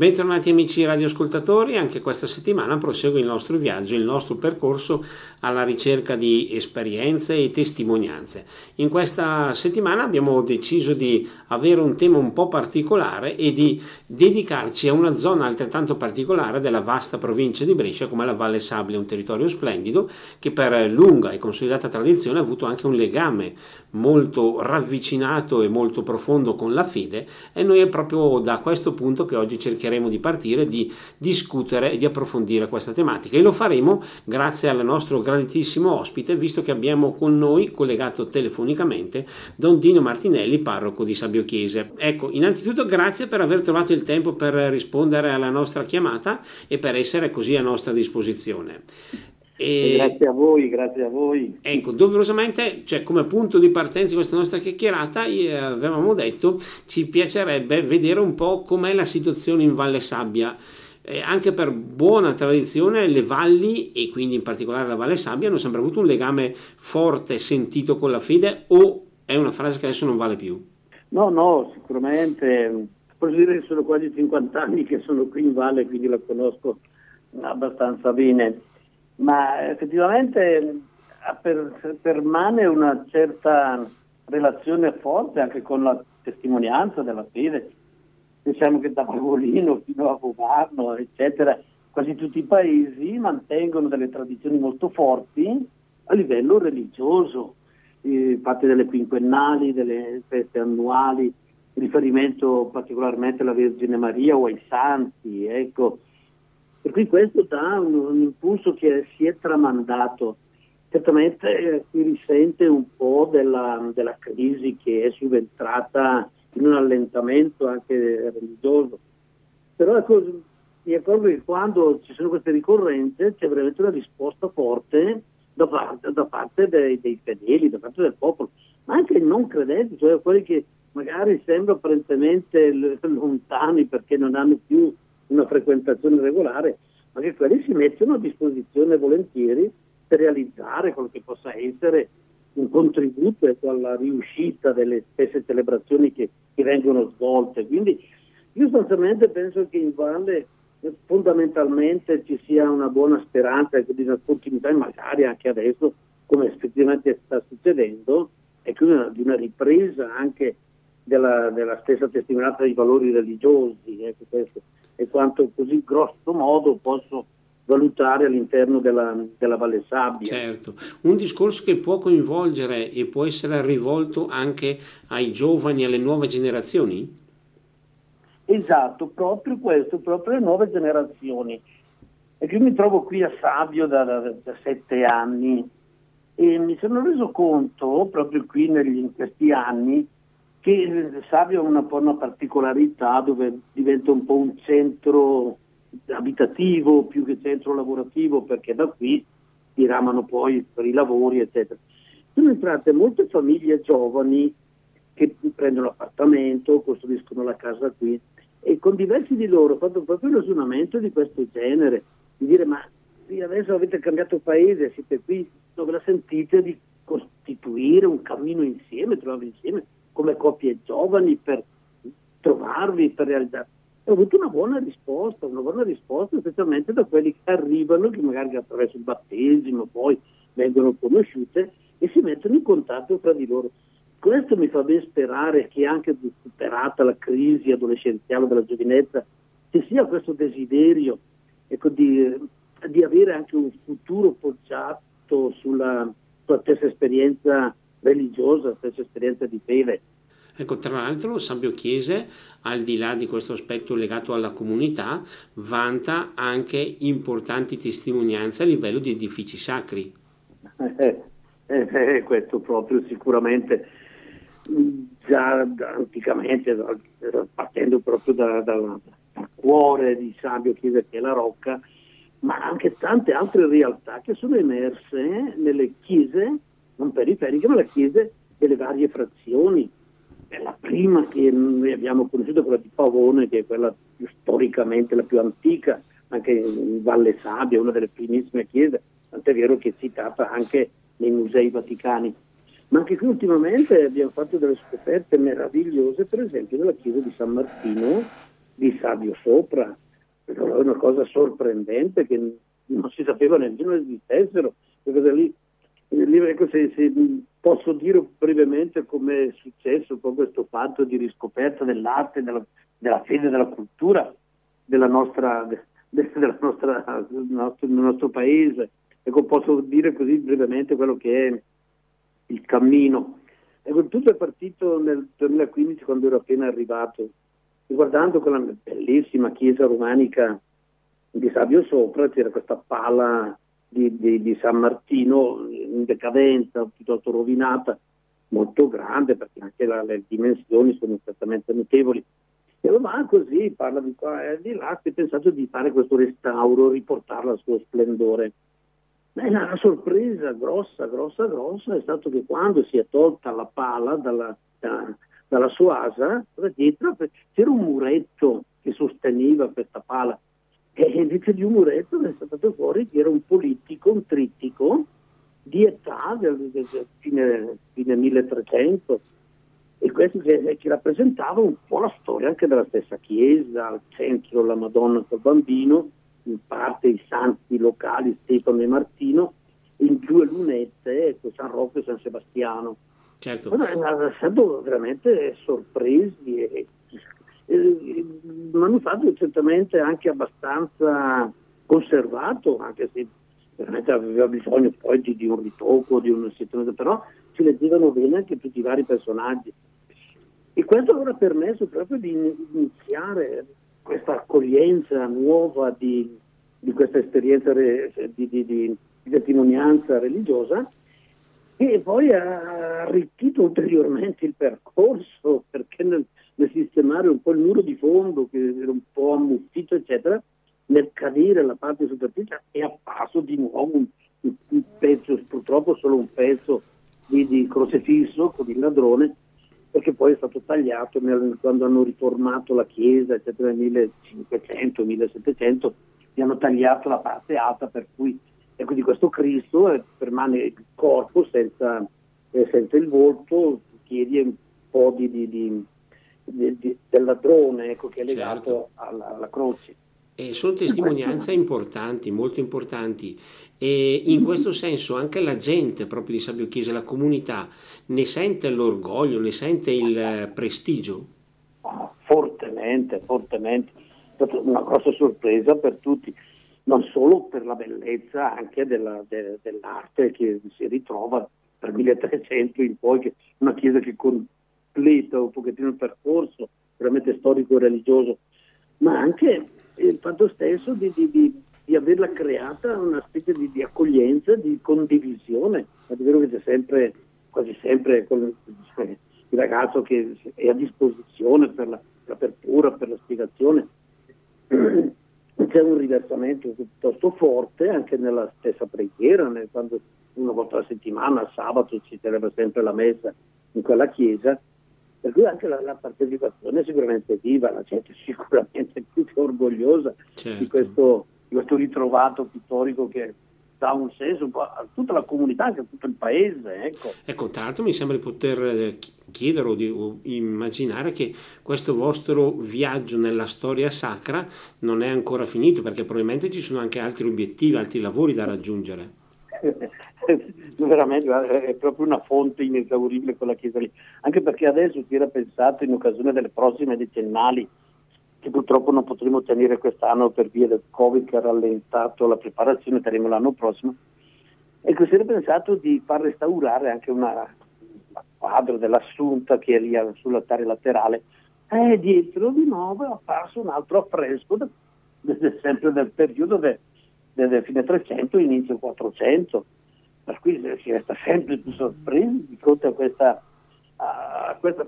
Bentornati amici radioascoltatori, anche questa settimana prosegue il nostro viaggio, il nostro percorso alla ricerca di esperienze e testimonianze. In questa settimana abbiamo deciso di avere un tema un po' particolare e di dedicarci a una zona altrettanto particolare della vasta provincia di Brescia come la Valle Sabbia, un territorio splendido che per lunga e consolidata tradizione ha avuto anche un legame molto ravvicinato e molto profondo con la fede, e noi è proprio da questo punto che oggi cercheremo di partire, di discutere e di approfondire questa tematica, e lo faremo grazie al nostro graditissimo ospite, visto che abbiamo con noi collegato telefonicamente Don Dino Martinelli, parroco di Sabbio Chiese. Ecco, innanzitutto grazie per aver trovato il tempo per rispondere alla nostra chiamata e per essere così a nostra disposizione. E grazie a voi, grazie a voi. Ecco, doverosamente, cioè, come punto di partenza di questa nostra chiacchierata, avevamo detto ci piacerebbe vedere un po' com'è la situazione in Valle Sabbia. Anche per buona tradizione le valli, e quindi in particolare la Valle Sabbia, hanno sempre avuto un legame forte, sentito con la fede, o è una frase che adesso non vale più? No, sicuramente, posso dire che sono quasi 50 anni che sono qui in Valle, quindi la conosco abbastanza bene. Ma effettivamente permane una certa relazione forte anche con la testimonianza della fede. Diciamo che da Pagolino fino a Governo, eccetera, quasi tutti i paesi mantengono delle tradizioni molto forti a livello religioso, fatte delle quinquennali, delle feste annuali, riferimento particolarmente alla Vergine Maria o ai santi, ecco. Per cui questo dà un impulso che si è tramandato. Certamente si risente un po' della crisi che è subentrata in un allentamento anche religioso. Però ecco, mi accorgo che quando ci sono queste ricorrenze c'è veramente una risposta forte da parte dei fedeli, da parte del popolo, ma anche i non credenti, cioè quelli che magari sembrano apparentemente lontani perché non hanno più una frequentazione regolare, ma che quelli si mettono a disposizione volentieri per realizzare quello che possa essere un contributo alla riuscita delle stesse celebrazioni che vengono svolte. Quindi io sostanzialmente penso che in Valle fondamentalmente ci sia una buona speranza di una continuità, e magari anche adesso, come effettivamente sta succedendo, e quindi di una ripresa anche della stessa testimonianza dei valori religiosi. Ecco, questo è quanto così grosso modo posso valutare all'interno della Valle Sabbia. Certo, un discorso che può coinvolgere e può essere rivolto anche ai giovani, alle nuove generazioni? Esatto, proprio questo, proprio le nuove generazioni. E io mi trovo qui a Sabbio da 7 anni e mi sono reso conto, proprio qui in questi anni, che Sabbio ha un po' una particolarità dove diventa un po' un centro abitativo più che centro lavorativo, perché da qui diramano poi per i lavori, eccetera. Sono entrate molte famiglie giovani che prendono l'appartamento, costruiscono la casa qui, e con diversi di loro ho fatto proprio un ragionamento di questo genere, di dire: ma adesso avete cambiato paese, siete qui, dove la sentite di costituire un cammino insieme, trovarvi insieme come coppie giovani per trovarvi, per realizzare? Ho avuto una buona risposta, specialmente da quelli che arrivano, che magari attraverso il battesimo poi vengono conosciute e si mettono in contatto tra di loro. Questo mi fa ben sperare che, anche superata la crisi adolescenziale della giovinezza, ci sia questo desiderio, ecco, di avere anche un futuro poggiato sulla stessa esperienza religiosa, stessa esperienza di fede. Ecco, tra l'altro Sabbio Chiese, al di là di questo aspetto legato alla comunità, vanta anche importanti testimonianze a livello di edifici sacri. Questo proprio sicuramente, già anticamente, partendo proprio dal cuore di Sabbio Chiese, che è la Rocca, ma anche tante altre realtà che sono emerse nelle chiese, non periferiche, ma la chiese delle varie frazioni. È la prima che noi abbiamo conosciuto, quella di Pavone, che è quella più storicamente la più antica, anche in Valle Sabbia, una delle primissime chiese, tant'è vero che è citata anche nei musei vaticani. Ma anche qui ultimamente abbiamo fatto delle scoperte meravigliose, per esempio della chiesa di San Martino di Sabbio sopra, perché è una cosa sorprendente che non si sapeva nemmeno esistessero. Ecco, se posso dire brevemente come è successo poi questo fatto di riscoperta dell'arte, della fede, della cultura del nostro paese. Ecco, posso dire così brevemente quello che è il cammino. Ecco, tutto è partito nel 2015, quando ero appena arrivato, guardando quella bellissima chiesa romanica di Sabbio sopra. C'era questa pala di San Martino in decadenza, piuttosto rovinata, molto grande, perché anche le dimensioni sono certamente notevoli. E allora così parla di qua e di là, si è pensato di fare questo restauro, riportarla al suo splendore. La sorpresa grossa è stato che quando si è tolta la pala dalla sua asa, da dietro c'era un muretto che sosteneva questa pala, e invece di un muretto è stato fuori che era un politico, un trittico di età del fine 1300, e questo ci rappresentava un po' la storia anche della stessa chiesa, al centro la Madonna col Bambino, in parte i santi locali Stefano e Martino, in più e Lunette, ecco, San Rocco e San Sebastiano. Certo. Allora, siamo veramente sorpresi e manufatto certamente anche abbastanza conservato, anche se veramente aveva bisogno poi di un ritocco, di un sistema, però ci leggevano bene anche tutti i vari personaggi, e questo allora ha permesso proprio di iniziare questa accoglienza nuova di questa esperienza di testimonianza religiosa, e poi ha arricchito ulteriormente il percorso, perché nel sistemare un po' il muro di fondo che era un po' ammuffito eccetera, nel cadere la parte superficiale è apparso di nuovo un pezzo, purtroppo solo un pezzo di crocifisso con il ladrone, perché poi è stato tagliato quando hanno riformato la chiesa, eccetera, nel 1500-1700, gli hanno tagliato la parte alta, per cui ecco, di questo Cristo permane il corpo senza il volto, chiede un po' del ladrone, ecco, che è legato, certo, alla croce. Sono testimonianze importanti, molto importanti, e in questo senso anche la gente proprio di Sabbio Chiese, la comunità, ne sente l'orgoglio, ne sente il prestigio? Fortemente, è stata una grossa sorpresa per tutti, non solo per la bellezza anche dell'arte che si ritrova dal 1300 in poi, che una chiesa che completa un pochettino il percorso veramente storico e religioso, ma anche il fatto stesso di averla creata una specie di accoglienza, di condivisione. È vero che c'è sempre, quasi sempre, il ragazzo che è a disposizione per l'apertura, per la spiegazione. C'è un riversamento piuttosto forte anche nella stessa preghiera, quando una volta alla settimana, sabato, ci sarebbe sempre la messa in quella chiesa. Per cui anche la partecipazione è sicuramente viva, la gente è sicuramente più che orgogliosa, certo, di questo ritrovato pittorico che dà un senso un po' a tutta la comunità, anche a tutto il paese. Ecco, tra l'altro mi sembra di poter chiedere o immaginare che questo vostro viaggio nella storia sacra non è ancora finito, perché probabilmente ci sono anche altri obiettivi, altri lavori da raggiungere. Veramente è proprio una fonte inesauribile quella chiesa lì, anche perché adesso si era pensato, in occasione delle prossime decennali, che purtroppo non potremo tenere quest'anno per via del Covid che ha rallentato la preparazione, terremo l'anno prossimo, ecco, si era pensato di far restaurare anche una quadra dell'Assunta che è lì sull'altare laterale, e dietro di nuovo è apparso un altro affresco sempre del periodo del fine 300 inizio 400, per cui si resta sempre più sorpresi di fronte a questa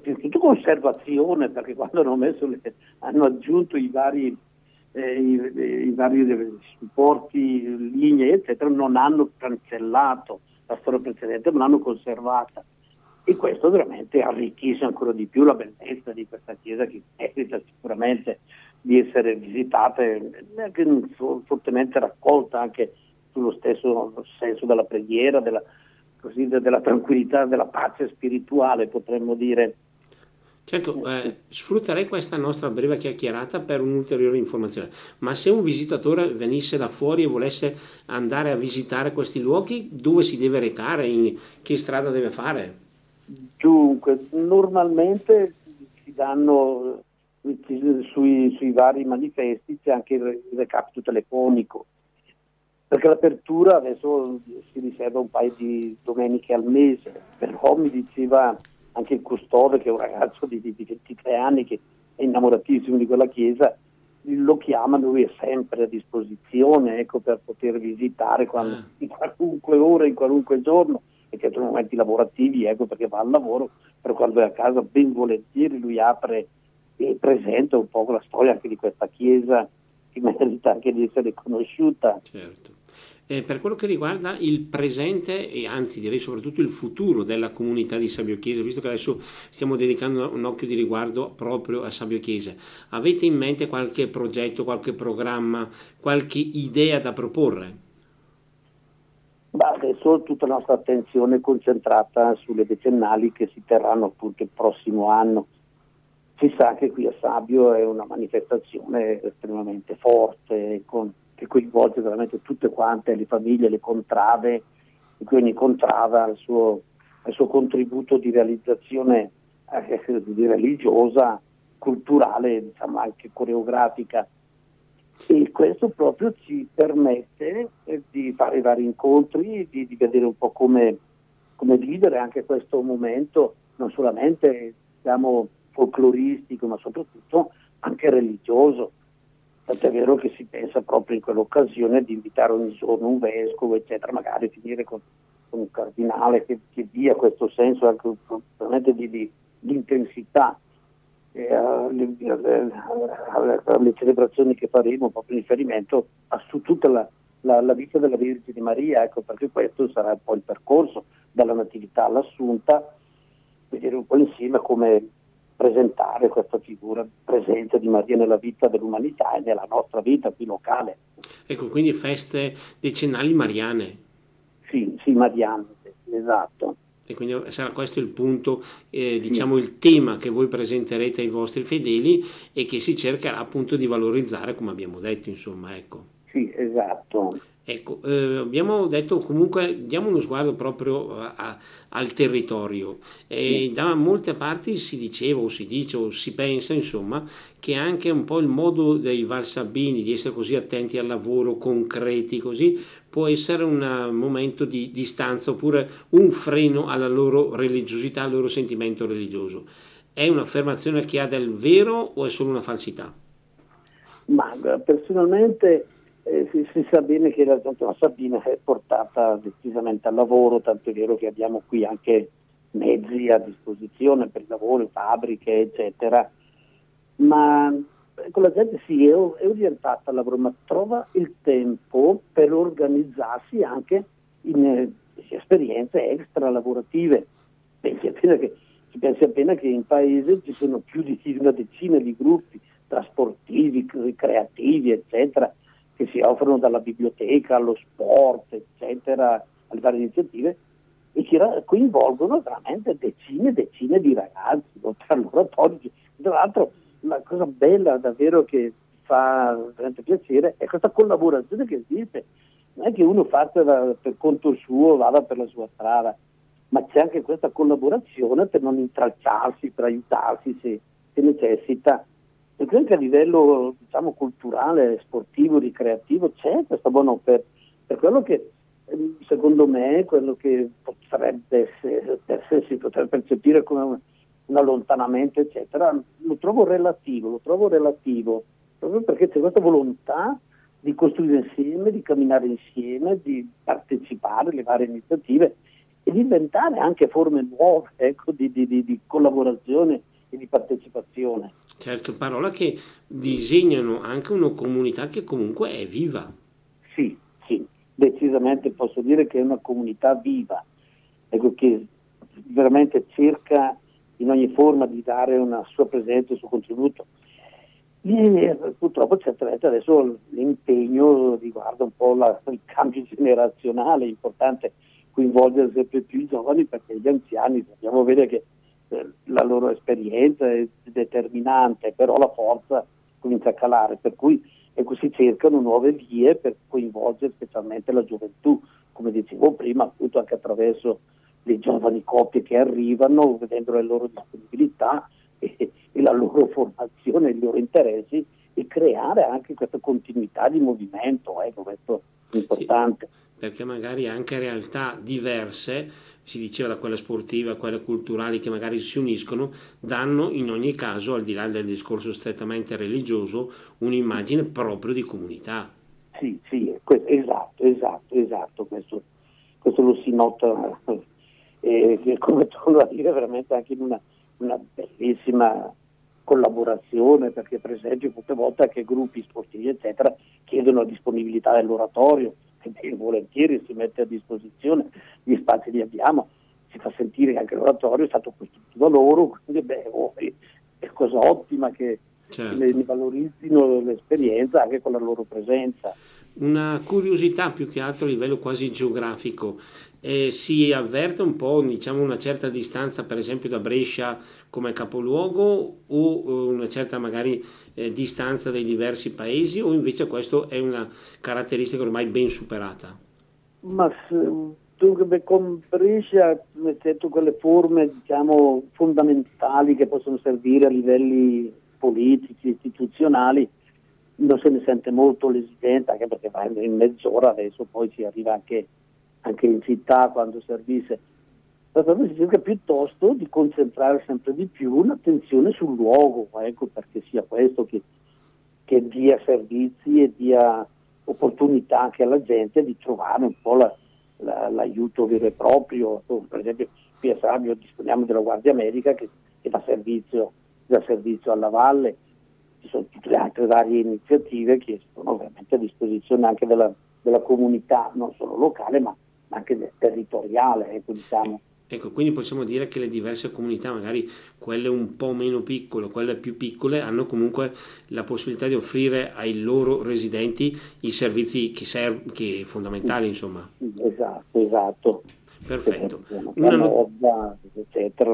più conservazione, perché quando hanno aggiunto i vari supporti, linee eccetera, non hanno cancellato la storia precedente, ma l'hanno conservata, e questo veramente arricchisce ancora di più la bellezza di questa chiesa, che merita sicuramente di essere visitata e anche fortemente raccolta anche sullo stesso senso della preghiera, della tranquillità, della pace spirituale, potremmo dire. Certo, sfrutterei questa nostra breve chiacchierata per un'ulteriore informazione, ma se un visitatore venisse da fuori e volesse andare a visitare questi luoghi, dove si deve recare, che strada deve fare? Dunque, normalmente si danno sui vari manifesti, c'è anche il recapito telefonico, perché l'apertura adesso si riserva un paio di domeniche al mese, però mi diceva anche il custode, che è un ragazzo di 23 anni che è innamoratissimo di quella chiesa, lo chiama, lui è sempre a disposizione, ecco, per poter visitare quando, in qualunque ora, in qualunque giorno, perché sono momenti lavorativi, ecco, perché va al lavoro, però quando è a casa ben volentieri lui apre e presenta un po' la storia anche di questa chiesa, che merita anche di essere conosciuta. Certo. Per quello che riguarda il presente e anzi direi soprattutto il futuro della comunità di Sabbio Chiese, visto che adesso stiamo dedicando un occhio di riguardo proprio a Sabbio Chiese, avete in mente qualche progetto, qualche programma, qualche idea da proporre? Adesso tutta la nostra attenzione è concentrata sulle decennali che si terranno appunto il prossimo anno. Si sa che qui a Sabbio è una manifestazione estremamente forte, che coinvolge veramente tutte quante le famiglie, le contrade, in cui ogni contrada ha il suo contributo di realizzazione religiosa, culturale, diciamo anche coreografica. E questo proprio ci permette di fare vari incontri, di vedere un po' come vivere anche questo momento, non solamente diciamo folcloristico, ma soprattutto anche religioso. Tant'è vero che si pensa proprio in quell'occasione di invitare ogni giorno un vescovo, eccetera, magari finire con un cardinale che dia questo senso anche veramente di intensità alle celebrazioni che faremo, proprio in riferimento su tutta la vita della Vergine Maria, ecco, perché questo sarà poi il percorso dalla Natività all'Assunta, vedere un po' insieme come presentare questa figura presente di Maria nella vita dell'umanità e nella nostra vita qui locale. Ecco, quindi feste decennali mariane. Sì, mariane, esatto. E quindi sarà questo il punto, diciamo il tema che voi presenterete ai vostri fedeli e che si cercherà appunto di valorizzare, come abbiamo detto, insomma, ecco. Sì, esatto. Ecco, abbiamo detto comunque, diamo uno sguardo proprio al territorio e da molte parti si diceva o si dice o si pensa insomma che anche un po' il modo dei valsabbini di essere così attenti al lavoro, concreti così, può essere un momento di distanza oppure un freno alla loro religiosità, al loro sentimento religioso. È un'affermazione che ha del vero o è solo una falsità? Ma personalmente si sa bene che la zona sabbina è portata decisamente al lavoro, tanto è vero che abbiamo qui anche mezzi a disposizione per il lavoro, fabbriche, eccetera, ma ecco, la gente sì è orientata al lavoro, ma trova il tempo per organizzarsi anche in esperienze extra lavorative. Si pensi appena che in paese ci sono più di una decina di gruppi trasportivi, ricreativi, eccetera, che si offrono dalla biblioteca allo sport, eccetera, alle varie iniziative, e che coinvolgono veramente decine e decine di ragazzi, tra loro 14. Tra l'altro la cosa bella davvero che fa veramente piacere è questa collaborazione che esiste. Non è che uno faccia per conto suo, vada per la sua strada, ma c'è anche questa collaborazione per non intralciarsi, per aiutarsi se necessita. Perché anche a livello diciamo culturale, sportivo, ricreativo c'è questa buona offerta. Per quello che secondo me quello che si potrebbe percepire come un allontanamento, eccetera, lo trovo relativo, proprio perché c'è questa volontà di costruire insieme, di camminare insieme, di partecipare alle varie iniziative e di inventare anche forme nuove, ecco, di collaborazione e di partecipazione. Certo, parola che disegnano anche una comunità che comunque è viva. Sì, decisamente posso dire che è una comunità viva, ecco, che veramente cerca in ogni forma di dare una sua presenza, il suo contributo. E purtroppo certamente adesso l'impegno riguarda un po' il cambio generazionale, è importante coinvolgere sempre più i giovani, perché gli anziani sappiamo bene che la loro esperienza è determinante, però la forza comincia a calare, per cui ecco, si cercano nuove vie per coinvolgere specialmente la gioventù, come dicevo prima, appunto anche attraverso le giovani coppie che arrivano, vedendo le loro disponibilità e la loro formazione, i loro interessi, e creare anche questa continuità di movimento, questo è importante. Sì, perché magari anche realtà diverse, si diceva, da quelle sportive a quelle culturali, che magari si uniscono, danno in ogni caso, al di là del discorso strettamente religioso, un'immagine proprio di comunità. Sì, sì, esatto, questo lo si nota come torno a dire veramente anche in una bellissima collaborazione, perché per esempio molte volte anche gruppi sportivi eccetera chiedono la disponibilità dell'oratorio e ben volentieri si mette a disposizione, gli spazi li abbiamo, si fa sentire che anche l'oratorio è stato costruito da loro, quindi è cosa ottima che certo, ne valorizzino l'esperienza anche con la loro presenza. Una curiosità più che altro a livello quasi geografico, si avverte un po', diciamo, una certa distanza per esempio da Brescia come capoluogo, o una certa magari distanza dai diversi paesi, o invece questo è una caratteristica ormai ben superata? Ma con Brescia, eccetto quelle forme diciamo fondamentali che possono servire a livelli politici, istituzionali, non se ne sente molto l'esigenza, anche perché va in mezz'ora, adesso poi si arriva anche in città quando servisse. Però si cerca piuttosto di concentrare sempre di più l'attenzione sul luogo, perché sia questo che dia servizi e dia opportunità anche alla gente di trovare un po' l'aiuto vero e proprio. Per esempio qui a Sabbio disponiamo della Guardia Medica che dà servizio alla valle. Ci sono tutte le altre varie iniziative che sono ovviamente a disposizione anche della comunità, non solo locale, ma anche territoriale. Diciamo. Ecco, quindi possiamo dire che le diverse comunità, magari quelle un po' meno piccole, quelle più piccole, hanno comunque la possibilità di offrire ai loro residenti i servizi che fondamentali, insomma. Esatto. Perfetto. Eccetera,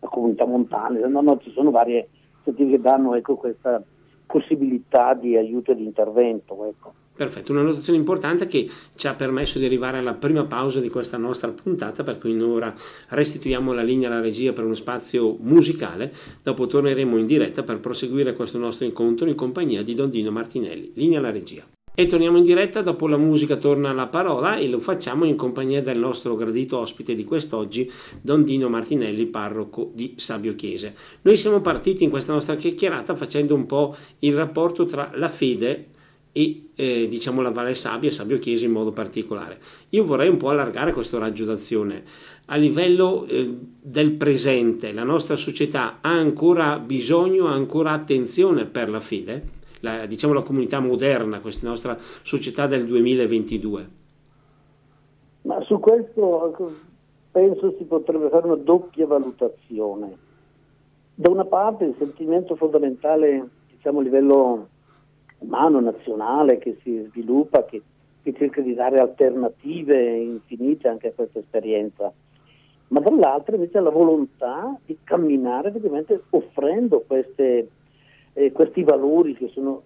la comunità montana, ci sono varie che danno questa possibilità di aiuto e di intervento. Perfetto, una notazione importante che ci ha permesso di arrivare alla prima pausa di questa nostra puntata, per cui ora restituiamo la linea alla regia per uno spazio musicale, dopo torneremo in diretta per proseguire questo nostro incontro in compagnia di Don Dino Martinelli. Linea alla regia. E torniamo in diretta, dopo la musica torna la parola, e lo facciamo in compagnia del nostro gradito ospite di quest'oggi, Don Dino Martinelli, parroco di Sabbio Chiese. Noi siamo partiti in questa nostra chiacchierata facendo un po' il rapporto tra la fede e diciamo la Valle Sabbia e Sabbio Chiese in modo particolare. Io vorrei un po' allargare questo raggio d'azione. A livello del presente, la nostra società ha ancora bisogno, ha ancora attenzione per la fede? La comunità moderna, questa nostra società del 2022? Ma su questo penso si potrebbe fare una doppia valutazione. Da una parte il sentimento fondamentale, a livello umano, nazionale, che si sviluppa, che cerca di dare alternative infinite anche a questa esperienza, ma dall'altra invece la volontà di camminare ovviamente offrendo questi valori che sono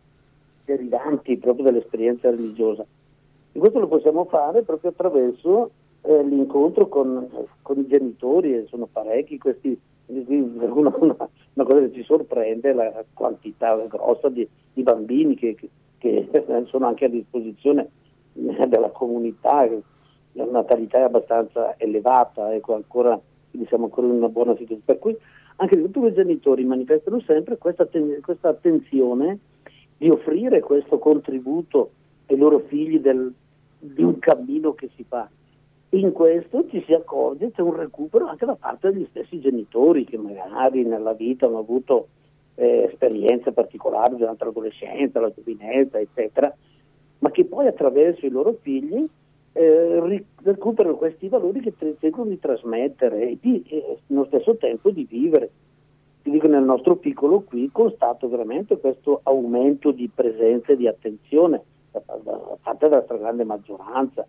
derivanti proprio dall'esperienza religiosa. E questo lo possiamo fare proprio attraverso l'incontro con i genitori, e sono parecchi questi, una cosa che ci sorprende è la quantità grossa di bambini che sono anche a disposizione della comunità. La natalità è abbastanza elevata, ancora in una buona situazione, per cui anche tutti i genitori manifestano sempre questa attenzione di offrire questo contributo ai loro figli di un cammino che si fa. In questo ci si accorge, c'è un recupero anche da parte degli stessi genitori che magari nella vita hanno avuto esperienze particolari durante l'adolescenza, la giovinezza, eccetera, ma che poi attraverso i loro figli recuperano questi valori che cercano di trasmettere e nello stesso tempo di vivere. Ti dico, nel nostro piccolo qui constato veramente questo aumento di presenza e di attenzione fatta dalla stragrande maggioranza,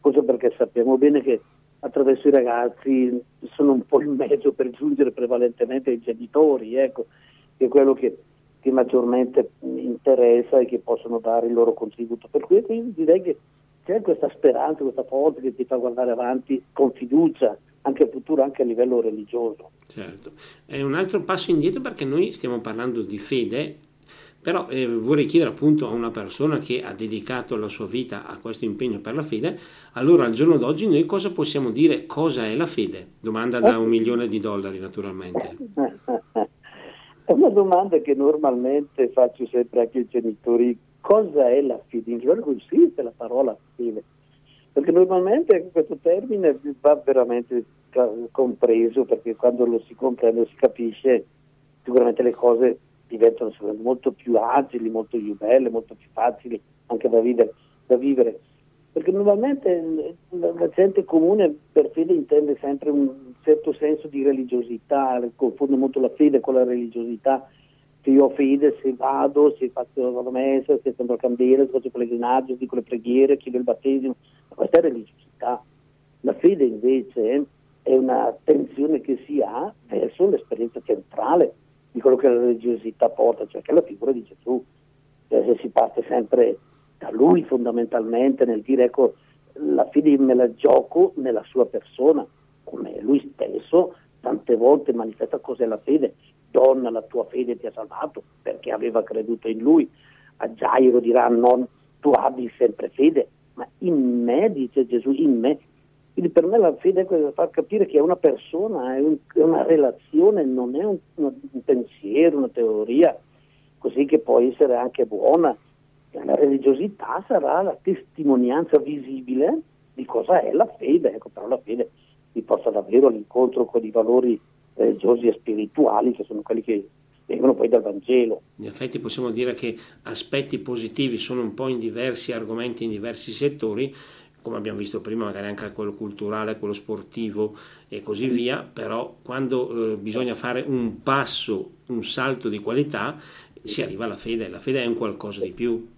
cosa perché sappiamo bene che attraverso i ragazzi, sono un po' in mezzo per giungere prevalentemente ai genitori, ecco, che è quello che maggiormente interessa e che possono dare il loro contributo. Per cui quindi direi che c'è questa speranza, questa forza che ti fa guardare avanti con fiducia, anche a futuro, anche a livello religioso. Certo, è un altro passo indietro perché noi stiamo parlando di fede, però vorrei chiedere appunto a una persona che ha dedicato la sua vita a questo impegno per la fede, allora al giorno d'oggi noi cosa possiamo dire, cosa è la fede? Domanda da $1.000.000 naturalmente. È una domanda che normalmente faccio sempre anche ai genitori, cosa è la fede? In che consiste la parola fede? Perché normalmente questo termine va veramente compreso, perché quando lo si comprende si capisce, sicuramente le cose diventano molto più agili, molto più belle, molto più facili anche da vivere. Perché normalmente la gente comune per fede intende sempre un certo senso di religiosità, confonde molto la fede con la religiosità. Se io ho fede, se vado, se faccio la messa, se sento la candela, se faccio pellegrinaggio, dico le preghiere, chiedo il battesimo, questa è religiosità. La fede invece è un'attenzione che si ha verso l'esperienza centrale di quello che la religiosità porta, cioè che è la figura di Gesù. Cioè, se si parte sempre da lui fondamentalmente nel dire, ecco, la fede me la gioco nella sua persona, come lui stesso tante volte manifesta cos'è la fede. Donna, la tua fede ti ha salvato, perché aveva creduto in lui. A Gairo dirà: non tu abbi sempre fede, ma in me, dice Gesù, in me. Quindi per me la fede è far capire che è una persona, è una relazione, non è un pensiero, una teoria, così che può essere anche buona. La religiosità sarà la testimonianza visibile di cosa è la fede, ecco, però la fede vi porta davvero all'incontro con i valori religiosi e spirituali che sono quelli che vengono poi dal Vangelo. In effetti possiamo dire che aspetti positivi sono un po' in diversi argomenti, in diversi settori, come abbiamo visto prima, magari anche quello culturale, quello sportivo e così via, però quando bisogna fare un passo, un salto di qualità, si arriva alla fede. La fede è un qualcosa di più.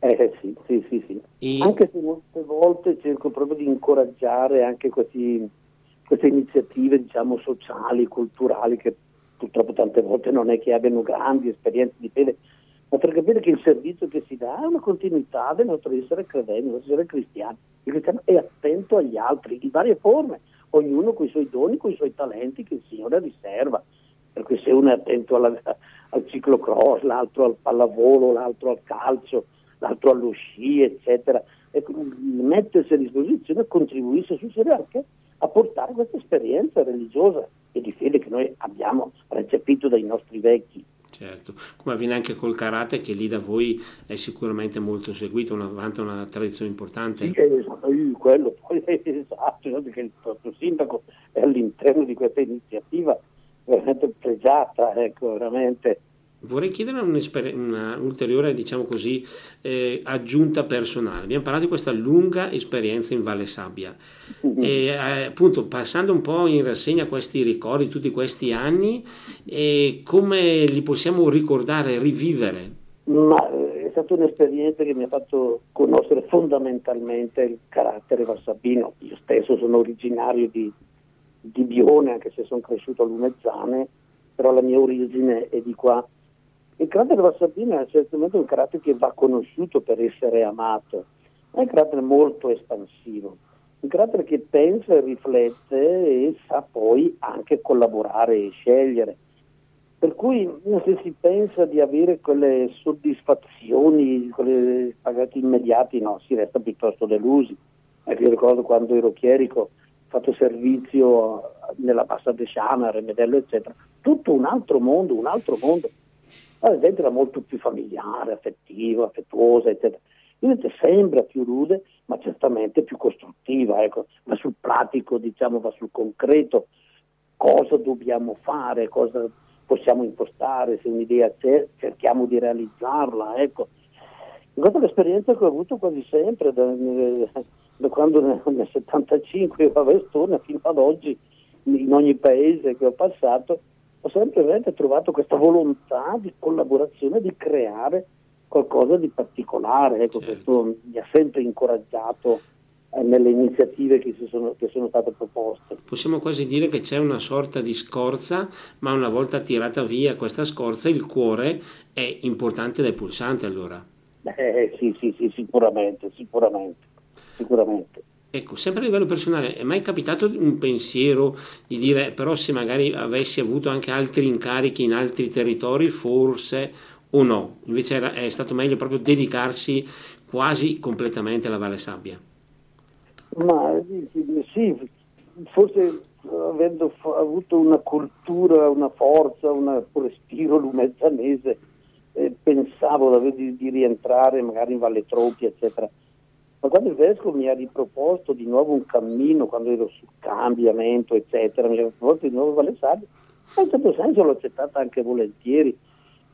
Sì. E... anche se molte volte cerco proprio di incoraggiare anche queste iniziative, diciamo, sociali, culturali, che purtroppo tante volte non è che abbiano grandi esperienze di fede, ma per capire che il servizio che si dà è una continuità del nostro essere credenti, del nostro essere cristiani. Il cristiano è attento agli altri in varie forme, ognuno con i suoi doni, con i suoi talenti che il Signore riserva. Perché se uno è attento al ciclocross, l'altro al pallavolo, l'altro al calcio, l'altro allo sci, eccetera, e mettersi a disposizione contribuisce sul serio anche a portare questa esperienza religiosa e di fede che noi abbiamo recepito dai nostri vecchi. Certo, come avviene anche col karate, che lì da voi è sicuramente molto seguito, avanti una tradizione importante. Sì, quello poi è esatto, perché il proprio sindaco è all'interno di questa iniziativa veramente pregiata, ecco, veramente. Vorrei chiedere un'ulteriore, diciamo così, aggiunta personale. Abbiamo parlato di questa lunga esperienza in Valle Sabbia. E, appunto, passando un po' in rassegna questi ricordi, tutti questi anni, come li possiamo ricordare, rivivere? Ma è stata un'esperienza che mi ha fatto conoscere fondamentalmente il carattere valsabbino. Io stesso sono originario di Bione, anche se sono cresciuto a Lumezzane, però la mia origine è di qua. Il carattere valsabbino è certamente un carattere che va conosciuto per essere amato, è un carattere molto espansivo, un carattere che pensa e riflette e sa poi anche collaborare e scegliere. Per cui se si pensa di avere quelle soddisfazioni, quelle pagate immediate, no, si resta piuttosto delusi. Io ricordo quando ero chierico, ho fatto servizio nella Bassa Bresciana, Remedello, eccetera, tutto un altro mondo. La gente era molto più familiare, affettiva, affettuosa, eccetera. Invece sembra più rude, ma certamente più costruttiva, ecco, va sul pratico, diciamo, va sul concreto. Cosa dobbiamo fare, cosa possiamo impostare, se un'idea c'è, cerchiamo di realizzarla, ecco. Questa è l'esperienza che ho avuto quasi sempre, da quando nel 75 ero a Vestone fino ad oggi, in ogni paese che ho passato, ho sempre trovato questa volontà di collaborazione, di creare qualcosa di particolare, ecco, certo. Questo mi ha sempre incoraggiato nelle iniziative che sono state proposte. Possiamo quasi dire che c'è una sorta di scorza, ma una volta tirata via questa scorza il cuore è importante ed è pulsante, allora. Sì, sicuramente. Ecco, sempre a livello personale, è mai capitato un pensiero di dire però se magari avessi avuto anche altri incarichi in altri territori forse o no? Invece è stato meglio proprio dedicarsi quasi completamente alla Valle Sabbia? Ma sì, forse avendo avuto una cultura, una forza, un respiro lumezzanese, pensavo di rientrare magari in Valle Trompia, eccetera. Ma quando il vescovo mi ha riproposto di nuovo un cammino, quando ero sul cambiamento, eccetera, mi ha riproposto di nuovo Valle Sabbia, ma in certo senso l'ho accettata anche volentieri,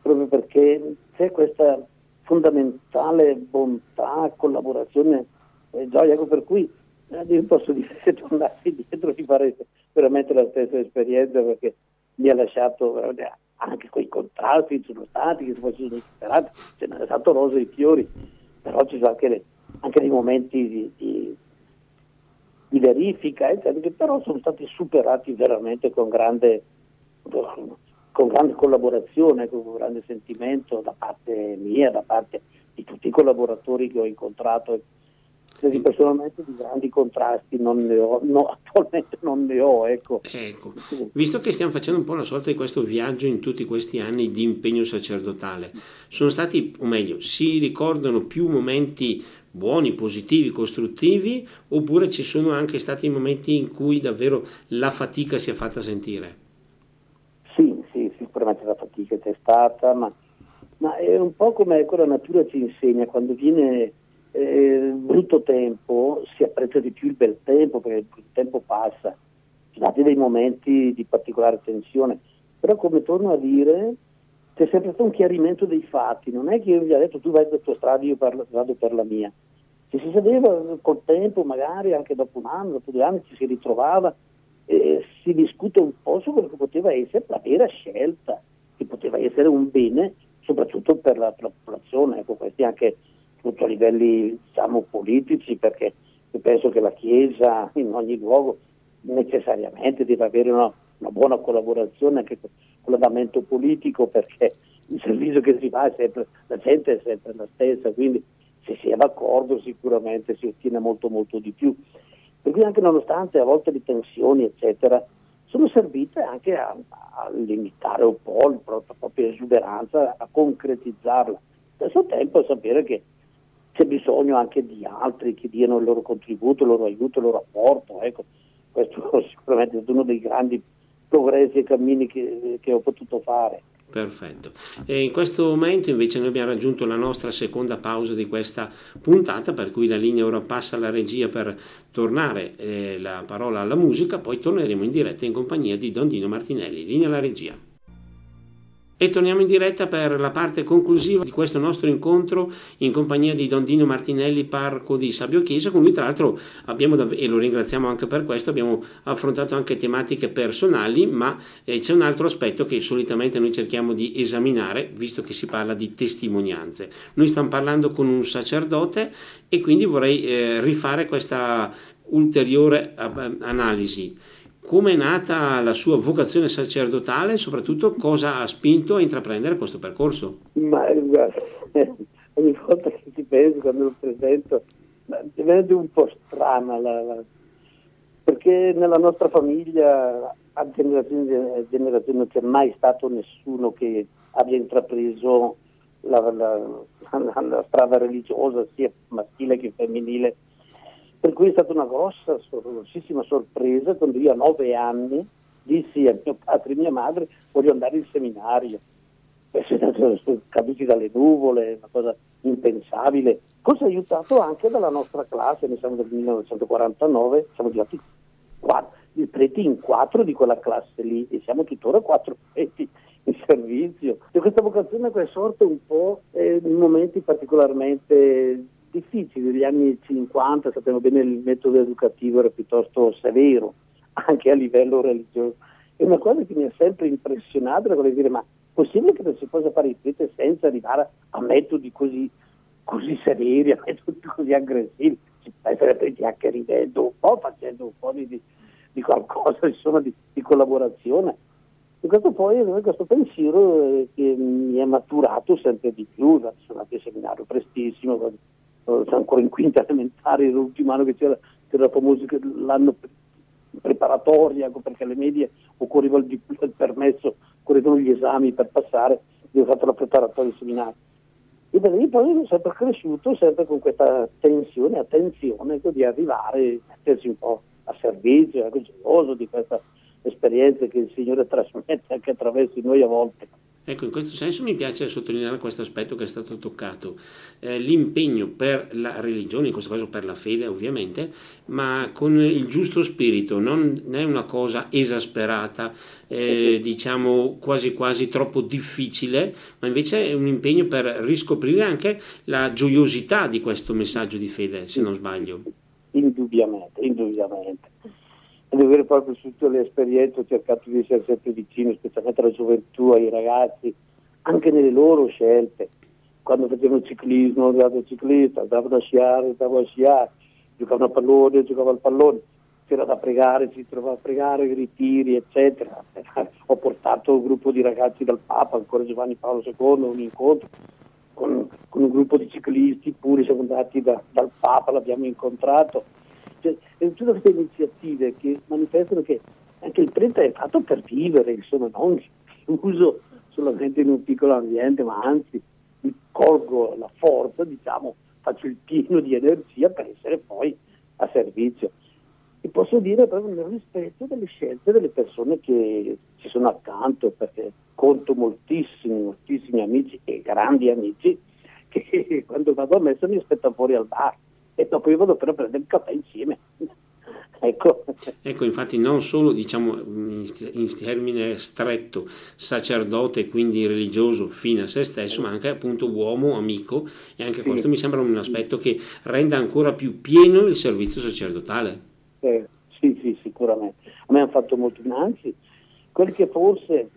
proprio perché c'è questa fondamentale bontà, collaborazione e gioia, ecco per cui io posso dire se tornassi dietro di fare veramente la stessa esperienza, perché mi ha lasciato anche quei contrasti che sono stati, che poi sono superati, ce n'è stato rose e fiori, però ci sono anche dei momenti di verifica, che però sono stati superati veramente con grande collaborazione, con grande sentimento da parte mia, da parte di tutti i collaboratori che ho incontrato. Quindi personalmente di grandi contrasti attualmente non ne ho, ecco. Visto che stiamo facendo un po' una sorta di questo viaggio in tutti questi anni di impegno sacerdotale, sono stati, o meglio, si ricordano più momenti buoni, positivi, costruttivi, oppure ci sono anche stati momenti in cui davvero la fatica si è fatta sentire? Sì, sicuramente la fatica c'è stata, ma è un po' come la natura ci insegna, quando viene brutto tempo si apprezza di più il bel tempo, perché il tempo passa, ci sono stati dei momenti di particolare tensione, però come torno a dire c'è sempre stato un chiarimento dei fatti, non è che io vi ho detto tu vai per la tua strada, io vado per la mia, ci si sedeva col tempo, magari anche dopo un anno, dopo 2 anni ci si ritrovava e si discute un po' su quello che poteva essere la vera scelta, che poteva essere un bene soprattutto per la popolazione, questi anche tutto a livelli politici, perché io penso che la Chiesa in ogni luogo necessariamente deve avere una buona collaborazione anche con l'andamento politico, perché il servizio che si fa è sempre, la gente è sempre la stessa, quindi se si è d'accordo sicuramente si ottiene molto molto di più. Per cui anche nonostante a volte le tensioni eccetera sono servite anche a limitare un po' la propria esuberanza, a concretizzarla, allo stesso tempo a sapere che c'è bisogno anche di altri che diano il loro contributo, il loro aiuto, il loro apporto. Ecco, questo è sicuramente uno dei grandi progressi e cammini che ho potuto fare. Perfetto. E in questo momento invece noi abbiamo raggiunto la nostra seconda pausa di questa puntata, per cui la linea ora passa alla regia per tornare la parola alla musica, poi torneremo in diretta in compagnia di Don Dino Martinelli. Linea alla regia. E torniamo in diretta per la parte conclusiva di questo nostro incontro in compagnia di Don Dino Martinelli, parroco di Sabbio Chiese. Con lui tra l'altro e lo ringraziamo anche per questo, abbiamo affrontato anche tematiche personali, ma c'è un altro aspetto che solitamente noi cerchiamo di esaminare, visto che si parla di testimonianze. Noi stiamo parlando con un sacerdote e quindi vorrei rifare questa ulteriore analisi. Come è nata la sua vocazione sacerdotale e soprattutto cosa ha spinto a intraprendere questo percorso? Ma guarda, ogni volta che ci penso, quando lo presento, mi vedo un po' strana, perché nella nostra famiglia a generazione non c'è mai stato nessuno che abbia intrapreso la strada religiosa, sia maschile che femminile. Per cui è stata una grossissima sorpresa quando io a 9 anni dissi a mio padre e mia madre: voglio andare in seminario. Sono caduti dalle nuvole, una cosa impensabile. Cosa aiutato anche dalla nostra classe, noi siamo del 1949, siamo diventati 4 preti in 4 di quella classe lì e siamo tuttora 4 preti in servizio. E questa vocazione è sorta un po' in momenti particolarmente difficili, negli anni 50, sappiamo bene, il metodo educativo era piuttosto severo, anche a livello religioso. E una cosa che mi ha sempre impressionato era quella di dire: ma possibile che non si possa fare il prete senza arrivare a metodi così severi, a metodi così aggressivi? stai sempre anche ridendo un po', facendo un po' di qualcosa, insomma, di collaborazione. E questo poi, questo pensiero che mi è maturato sempre di più. Sono anche in seminario prestissimo, sono ancora in quinta elementare, l'ultimo anno che c'era la famosa, l'anno preparatoria, perché alle medie occorreva il permesso, occorrevano gli esami per passare, io ho fatto la preparatoria in seminario. E da lì poi sono sempre cresciuto, sempre con questa tensione, attenzione di arrivare, mettersi un po' a servizio, anche geloso di questa esperienza che il Signore trasmette anche attraverso di noi a volte. Ecco, in questo senso mi piace sottolineare questo aspetto che è stato toccato, l'impegno per la religione, in questo caso per la fede ovviamente, ma con il giusto spirito, non è una cosa esasperata, diciamo quasi quasi troppo difficile, ma invece è un impegno per riscoprire anche la gioiosità di questo messaggio di fede, se non sbaglio. Indubbiamente. Di avere proprio su tutte le esperienze, ho cercato di essere sempre vicino, specialmente alla gioventù, ai ragazzi, anche nelle loro scelte. Quando facevano ciclismo, andavo a ciclista, andavo a sciare, giocavano a pallone, c'era da pregare, si trovava a pregare, ritiri, eccetera. Ho portato un gruppo di ragazzi dal Papa, ancora Giovanni Paolo II, un incontro con un gruppo di ciclisti, pure siamo andati dal Papa, l'abbiamo incontrato. Cioè, tutte queste iniziative che manifestano che anche il prete è fatto per vivere, insomma, non chiuso solamente in un piccolo ambiente, ma anzi mi colgo la forza, faccio il pieno di energia per essere poi a servizio. E posso dire proprio nel rispetto delle scelte delle persone che ci sono accanto, perché conto moltissimi amici e grandi amici che quando vado a messa mi aspettano fuori al bar. E dopo io vado però a prendere il caffè insieme. Ecco, infatti non solo in termine stretto sacerdote, quindi religioso fino a se stesso, ma anche appunto uomo, amico, e anche questo mi sembra un aspetto che renda ancora più pieno il servizio sacerdotale. Sì, sicuramente. A me hanno fatto molto, anzi, quelli che forse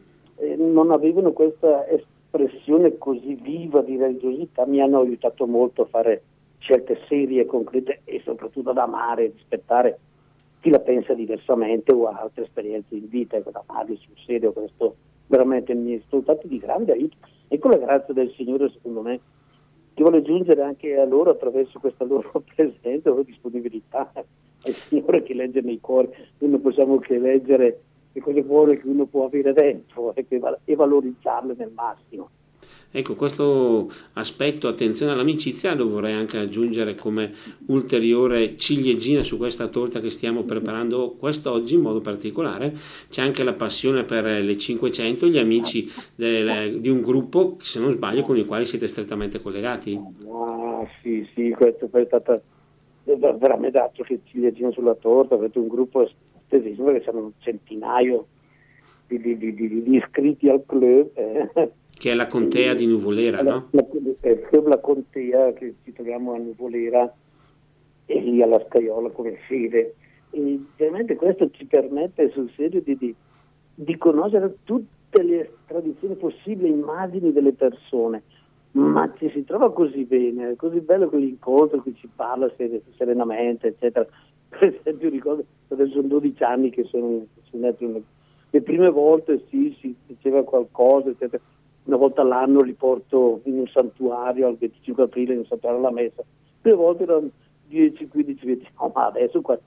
non avevano questa espressione così viva di religiosità mi hanno aiutato molto a fare scelte serie e concrete e soprattutto ad amare e rispettare chi la pensa diversamente o ha altre esperienze in vita, ad amare sul serio. Questo veramente mi sono stati di grande aiuto, e con la grazia del Signore, secondo me, che vuole giungere anche a loro attraverso questa loro presenza o disponibilità. È il Signore che legge nei cuori, noi non possiamo che leggere le cose buone che uno può avere dentro e valorizzarle nel massimo. Ecco, questo aspetto, attenzione all'amicizia, lo vorrei anche aggiungere come ulteriore ciliegina su questa torta che stiamo preparando quest'oggi in modo particolare. C'è anche la passione per le 500, gli amici di un gruppo, se non sbaglio, con i quali siete strettamente collegati. Ah, sì, questo poi è stata veramente altro che ciliegina sulla torta, avete un gruppo estesissimo perché siamo un centinaio di iscritti al club. Che è la contea di Nuvolera, no? La contea che ci troviamo a Nuvolera e lì alla Scaiola come sede. E veramente questo ci permette sul serio di conoscere tutte le tradizioni possibili, immagini delle persone, ma ci si trova così bene, è così bello quell'incontro che ci parla serenamente, eccetera. Per esempio ricordo, adesso sono 12 anni che sono nato, le prime volte si diceva qualcosa, eccetera. Una volta all'anno li porto in un santuario, al 25 aprile in un santuario alla messa. Due volte erano 10, 15, 20, ma adesso quasi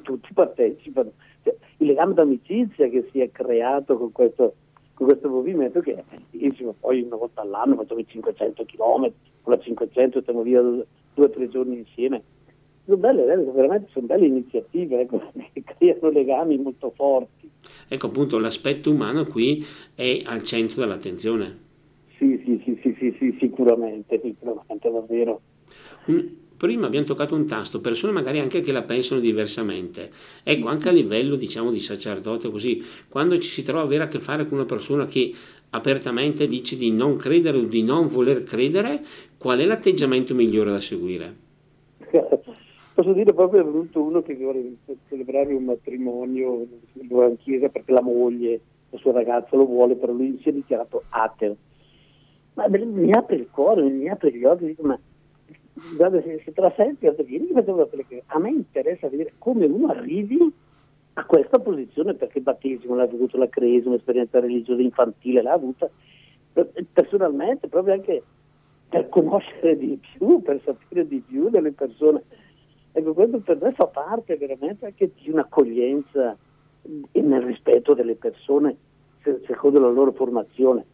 tutti partecipano. Cioè, il legame d'amicizia che si è creato con questo movimento che è bellissimo. Poi una volta all'anno facciamo i 500 km, con la 500 stiamo via 2 o 3 giorni insieme. Sono belle iniziative, che creano legami molto forti. Ecco, appunto, l'aspetto umano qui è al centro dell'attenzione. Sì, sicuramente, davvero. Prima abbiamo toccato un tasto, persone magari anche che la pensano diversamente. Ecco, anche a livello, di sacerdote, così, quando ci si trova a avere a che fare con una persona che apertamente dice di non credere o di non voler credere, qual è l'atteggiamento migliore da seguire? Posso dire proprio è venuto uno che vuole celebrare un matrimonio in chiesa perché la moglie, la sua ragazza lo vuole, però lui si è dichiarato ateo. Ma mi apre il cuore, mi apre gli occhi, dico, ma se te la senti a perché a me interessa vedere come uno arrivi a questa posizione, perché il battesimo l'ha avuto, la crisi, un'esperienza religiosa infantile l'ha avuta, personalmente, proprio anche per conoscere di più, per sapere di più delle persone. Ecco, questo per me fa parte veramente anche di un'accoglienza e nel rispetto delle persone secondo la loro formazione.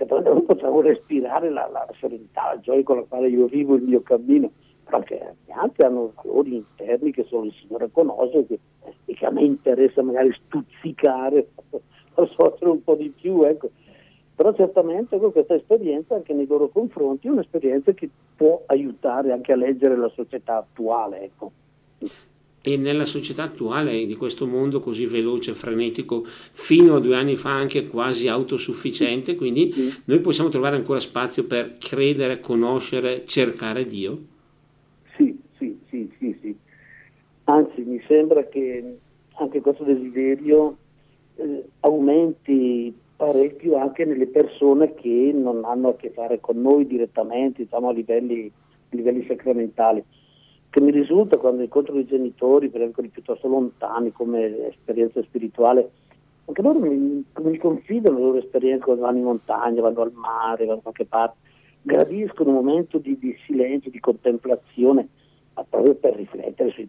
Però non potremmo respirare la serenità, la gioia con la quale io vivo il mio cammino, però che gli altri hanno valori interni che solo il Signore conosce e che a me interessa magari stuzzicare, assorbire un po' di più, ecco. Però certamente con questa esperienza anche nei loro confronti è un'esperienza che può aiutare anche a leggere la società attuale, ecco. E nella società attuale di questo mondo così veloce, frenetico, fino a 2 anni fa anche quasi autosufficiente, quindi noi possiamo trovare ancora spazio per credere, conoscere, cercare Dio? Sì. Anzi, mi sembra che anche questo desiderio aumenti parecchio anche nelle persone che non hanno a che fare con noi direttamente, diciamo a livelli sacramentali. Che mi risulta quando incontro i genitori, per esempio piuttosto lontani come esperienza spirituale, anche loro mi confidano la loro esperienza quando vanno in montagna, vanno al mare, vanno da qualche parte, gradiscono un momento di silenzio, di contemplazione, proprio per riflettere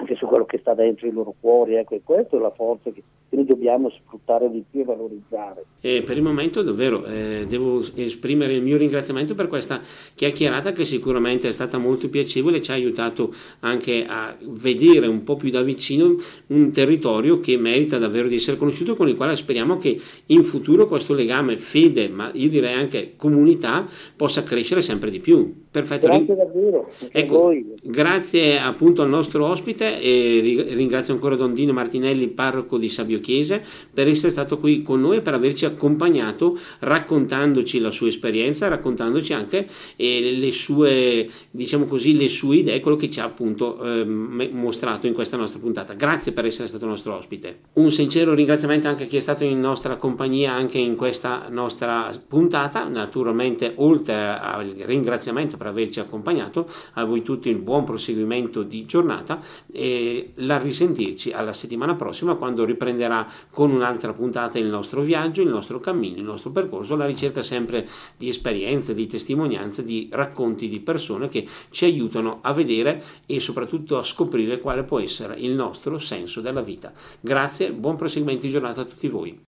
anche su quello che sta dentro i loro cuori, ecco, e questa è la forza che noi dobbiamo sfruttare di più e valorizzare. E per il momento davvero devo esprimere il mio ringraziamento per questa chiacchierata che sicuramente è stata molto piacevole, ci ha aiutato anche a vedere un po' più da vicino un territorio che merita davvero di essere conosciuto, con il quale speriamo che in futuro questo legame fede, ma io direi anche comunità, possa crescere sempre di più. Perfetto. Grazie davvero, ecco, voi. Grazie appunto al nostro ospite e ringrazio ancora Don Dino Martinelli, parroco di Sabbio Chiese, per essere stato qui con noi e per averci accompagnato raccontandoci la sua esperienza, raccontandoci anche le sue idee, quello che ci ha appunto mostrato in questa nostra puntata. Grazie per essere stato nostro ospite. Un sincero ringraziamento anche a chi è stato in nostra compagnia anche in questa nostra puntata. Naturalmente, oltre al ringraziamento per averci accompagnato, a voi tutti il buon proseguimento di giornata e la risentirci alla settimana prossima, quando riprenderà con un'altra puntata il nostro viaggio, il nostro cammino, il nostro percorso, la ricerca sempre di esperienze, di testimonianze, di racconti di persone che ci aiutano a vedere e soprattutto a scoprire quale può essere il nostro senso della vita. Grazie, buon proseguimento di giornata a tutti voi.